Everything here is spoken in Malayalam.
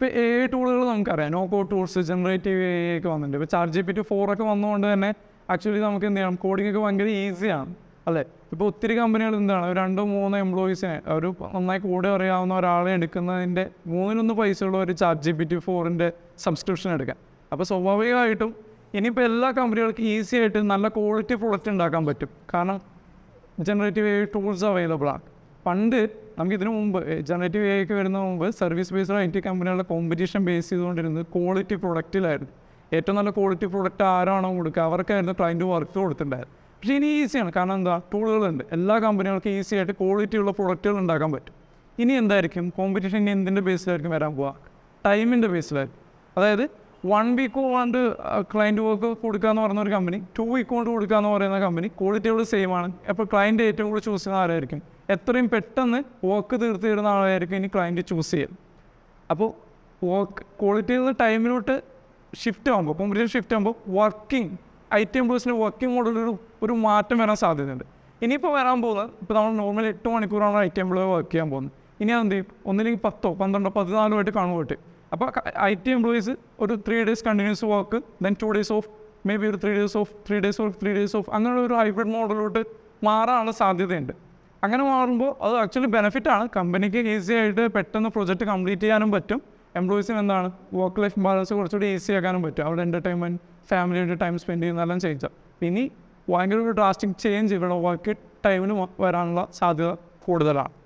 ഇപ്പോൾ എ ഐ ടൂളുകൾ നമുക്കറിയാം, no code tools, generative A I ഒക്കെ വന്നിട്ടുണ്ട്. ഇപ്പോൾ ChatGPT 4 ഒക്കെ വന്നുകൊണ്ട് തന്നെ ആക്ച്വലി നമുക്ക് എന്ത് ചെയ്യണം, കോഡിംഗ് ഒക്കെ ഭയങ്കര ഈസിയാണ് അല്ലേ. ഇപ്പോൾ ഒത്തിരി കമ്പനികൾ എന്താണ് ഒരു 2-3 എംപ്ലോയീസിനെ ഒരു നന്നായി കൂടെ അറിയാവുന്ന ഒരാളെ എടുക്കുന്നതിൻ്റെ 3-1 പൈസയുള്ള ഒരു ChatGPT 4 സബ്സ്ക്രിപ്ഷൻ എടുക്കാം. അപ്പോൾ സ്വാഭാവികമായിട്ടും ഇനിയിപ്പോൾ എല്ലാ കമ്പനികൾക്കും ഈസി ആയിട്ട് നല്ല ക്വാളിറ്റി പ്രൊഡക്റ്റ് ഉണ്ടാക്കാൻ പറ്റും, കാരണം ജനറേറ്റീവ് എ ഐ ടൂൾസ് അവൈലബിളാണ്. പണ്ട് നമുക്കിതിനു മുമ്പ് ജനറേറ്റീവ് എ ഐക്ക് വരുന്ന മുമ്പ് സർവീസ് ബേസ്ഡ് ഐ ടി കമ്പനികളുടെ കോമ്പറ്റീഷൻ ബേസ് ചെയ്തുകൊണ്ടിരുന്നത് ക്വാളിറ്റി പ്രൊഡക്റ്റിലായിരുന്നു. ഏറ്റവും നല്ല ക്വാളിറ്റി പ്രൊഡക്റ്റ് ആരാണോ കൊടുക്കുക അവർക്കായിരുന്നു ക്ലൈൻറ്റ് വർക്ക് കൊടുത്തിട്ടുണ്ടായിരുന്നു. പക്ഷേ ഇനി ഈസിയാണ്, കാരണം എന്താ, ടൂളുകളുണ്ട്. എല്ലാ കമ്പനികൾക്കും ഈസി ആയിട്ട് ക്വാളിറ്റിയുള്ള പ്രൊഡക്റ്റുകൾ ഉണ്ടാക്കാൻ പറ്റും. ഇനി എന്തായിരിക്കും കോമ്പറ്റീഷൻ, ഇനി എന്തിൻ്റെ ബേസിലായിരിക്കും വരാൻ പോവുക? ടൈമിൻ്റെ ബേസിലായിരിക്കും. അതായത് 1 week കൊണ്ട് ക്ലൈൻറ്റ് വർക്ക് കൊടുക്കുക എന്ന് പറയുന്ന ഒരു കമ്പനി, 2 week കൊണ്ട് കൊടുക്കുക എന്ന് പറയുന്ന കമ്പനി ക്വാളിറ്റികൾ സെയിം ആണ്. അപ്പോൾ ക്ലൈൻറ്റ് ഏറ്റവും കൂടുതൽ ചൂസ് ചെയ്യുന്ന ആരായിരിക്കും? എത്രയും പെട്ടെന്ന് വർക്ക് തീർത്ത് തരുന്ന ആളായിരിക്കും ഇനി ക്ലൈൻറ്റ് ചൂസ് ചെയ്യും. അപ്പോൾ വർക്ക് ക്വാളിറ്റിയുള്ള ടൈമിലോട്ട് ഷിഫ്റ്റ് ആകുമ്പോൾ, കോമ്പറ്റീഷൻ ഷിഫ്റ്റ് ആകുമ്പോൾ വർക്കിംഗ് ഐ ടി എംപ്ലോയീസിൻ്റെ വർക്കിംഗ് മോഡലൊരു മാറ്റം വരാൻ സാധ്യതയുണ്ട്. ഇനിയിപ്പോൾ വരാൻ പോകുന്നത്, ഇപ്പോൾ നമ്മൾ നോർമലി 8 മണിക്കൂറാണ് ഐ ടി എംപ്ലോയി വർക്ക് ചെയ്യാൻ പോകുന്നത്. ഇനി അത് എന്ത് ചെയ്യും, ഒന്നില്ലെങ്കിൽ 10-12-14 ആയിട്ട് കൺവേർട്ട് ചെയ്യും. അപ്പോൾ ഐ ടി എംപ്ലോയീസ് ഒരു 3 days continuous work, then 2 days off, maybe ഒരു 3 days off, 3 days off, 3 days off, അങ്ങനെയുള്ള ഒരു ഹൈബ്രിഡ് മോഡലിലോട്ട് മാറാനുള്ള സാധ്യതയുണ്ട്. അങ്ങനെ മാറുമ്പോൾ അത് ആക്ച്വലി ബെനിഫിറ്റാണ്. കമ്പനിക്ക് ഈസി ആയിട്ട് പെട്ടെന്ന് പ്രൊജക്റ്റ് കംപ്ലീറ്റ് ചെയ്യാനും പറ്റും. എംപ്ലോയീസിന് എന്താണ്, വർക്ക് ലൈഫ് ബാലൻസ് കുറച്ചുകൂടി ഈസി ആക്കാനും പറ്റും. അവിടെ എൻ്റർടൈൻമെൻറ്റ്, ഫാമിലിയായിട്ട് ടൈം സ്പെൻഡ് ചെയ്യുന്നതെല്ലാം ചെയ്യിച്ചാൽ ഇനി ഭയങ്കര ഒരു ഡ്രാസ്റ്റിക് ചേഞ്ച് ഇവിടെ വർക്ക് ടൈമിന് വരാനുള്ള സാധ്യത കൂടുതലാണ്.